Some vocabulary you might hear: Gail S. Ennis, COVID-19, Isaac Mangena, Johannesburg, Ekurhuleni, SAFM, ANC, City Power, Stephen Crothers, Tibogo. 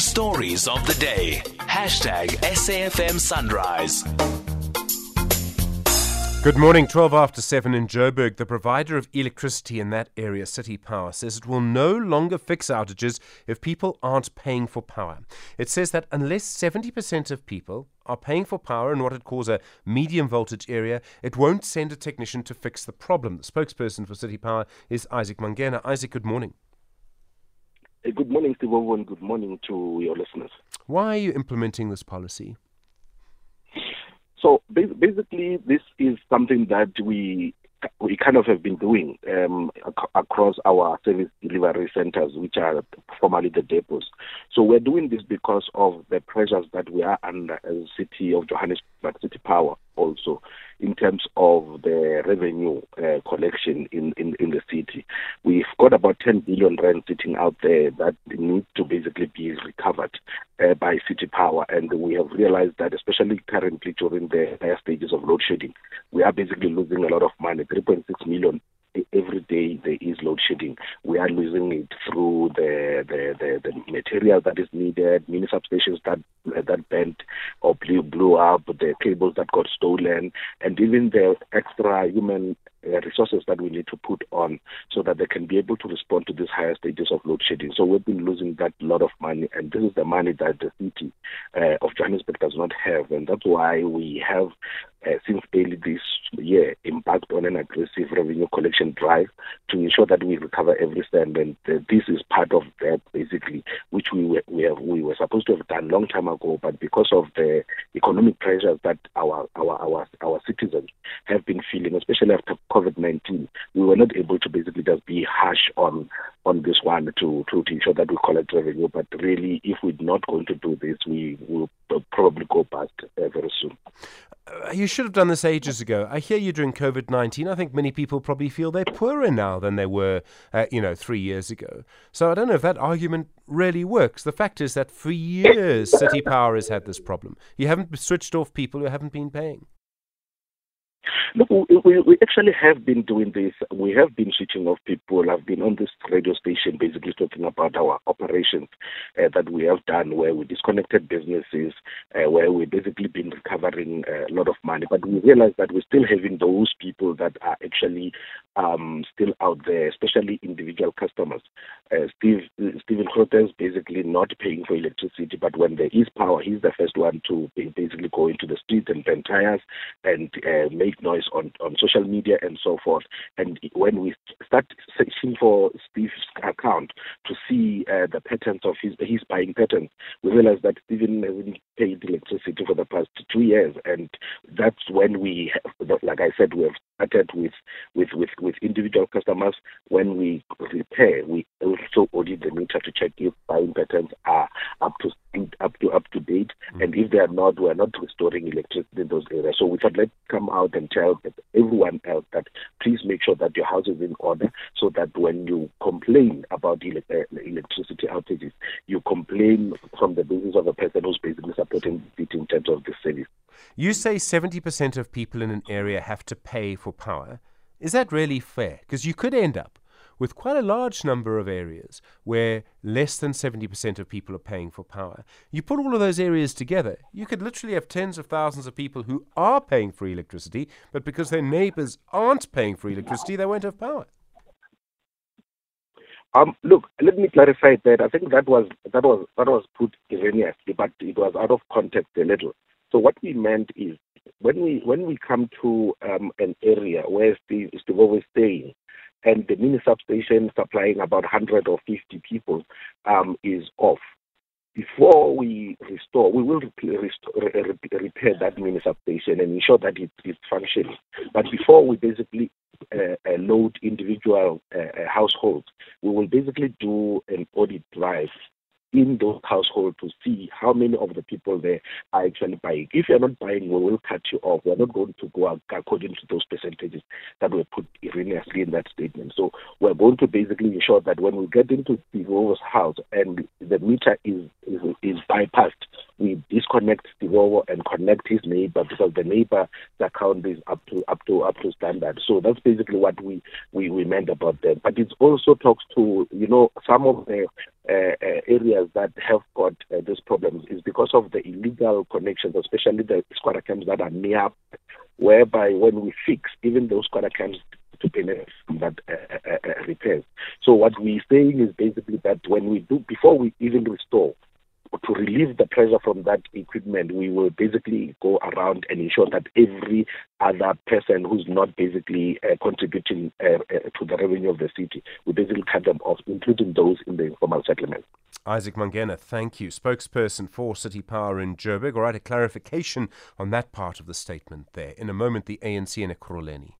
Sunrise stories of the day. #SAFM Sunrise. Good morning, 12 after 7 in Joburg. The provider of electricity in that area, City Power, says it will no longer fix outages if people aren't paying for power. It says that unless 70% of people are paying for power in what it calls a medium voltage area, it won't send a technician to fix the problem. The spokesperson for City Power is Isaac Mangena. Isaac, good morning. Good morning, Steve, and good morning to your listeners. Why are you implementing this policy? So basically, this is something that we kind of have been doing across our service delivery centers, which are formerly the depots. So we're doing this because of the pressures that we are under as a city of Johannesburg, City Power also, in terms of the revenue collection in the city. We've got about 10 billion rand sitting out there that need to basically be recovered by City Power. And we have realized that, especially currently during the higher stages of load shedding, we are basically losing a lot of money. 3.6 million every day there is load shedding. We are losing it through the material that is needed, mini substations that bent or blew up, the cables that got stolen, and even the extra human resources that we need to put on so that they can be able to respond to these higher stages of load shedding. So we've been losing that lot of money, and this is the money that the city of Johannesburg does not have, and that's why we have since early this year embarked on an aggressive revenue collection drive to ensure that we recover every cent, and this is part of that basically, which we were supposed to have done long time ago, but because of the economic pressures that our citizens have been feeling, especially after COVID-19, we were not able to basically just be harsh on this one to ensure that we collect revenue. But really, if we're not going to do this, we will probably go past very soon. You should have done this ages ago. I hear you during COVID-19. I think many people probably feel they're poorer now than they were, 3 years ago. So I don't know if that argument really works. The fact is that for years, City Power has had this problem. You haven't switched off people who haven't been paying. Look, we actually have been doing this. We have been switching off people. I've been on this radio station basically talking about our operations that we have done, where we disconnected businesses, where we've basically been recovering a lot of money. But we realize that we're still having those people that are actually still out there, especially individual customers. Stephen Crothers is basically not paying for electricity, but when there is power, he's the first one to basically go into the street and bend tires and make noise on social media and so forth. And when we start searching for Steve's account to see the patterns of his buying patterns, we realize that Stephen hasn't paid electricity for the past 2 years, and that's when we, like I said, we have started with individual customers. When we repair, we also audit the meter to check if buying patterns are up to date, and if they are not, we are not restoring electricity in those areas. So we thought, let's come out and tell everyone else that please make sure that your house is in order, so that when you complain about electricity outages, you complain from the basis of a person who's basically supporting it in terms of the service. You say 70% of people in an area have to pay for power. Is that really fair? Because you could end up with quite a large number of areas where less than 70% of people are paying for power. You put all of those areas together, you could literally have tens of thousands of people who are paying for electricity, but because their neighbors aren't paying for electricity, they won't have power. Look, let me clarify that. I think that was put erroneously, but it was out of context a little. So what we meant is, when we come to an area where Steve is staying, and the mini substation supplying about 100 or 50 people is off. Before we restore, we will repair that mini substation and ensure that it is functioning. But before we basically load individual households, we will basically do an audit drive in those households to see how many of the people there are actually buying. If you're not buying, we will cut you off. We're not going to go according to those percentages that were put erroneously in that statement. So we're going to basically ensure that when we get into people's house and the meter is bypassed, we disconnect Tibogo and connect his neighbor, because the neighbor's account is up to standard. So that's basically what we meant about that. But it also talks to, you know, some of the areas that have got these problems is because of the illegal connections, especially the squatter camps that are near, whereby when we fix even those squatter camps to benefit from that repairs. So what we're saying is basically that when we do, before we even restore, to relieve the pressure from that equipment, we will basically go around and ensure that every other person who's not basically contributing to the revenue of the city, we basically cut them off, including those in the informal settlement. Isaac Mangena, thank you. Spokesperson for City Power in Joburg. All right, a clarification on that part of the statement there. In a moment, the ANC in Ekurhuleni.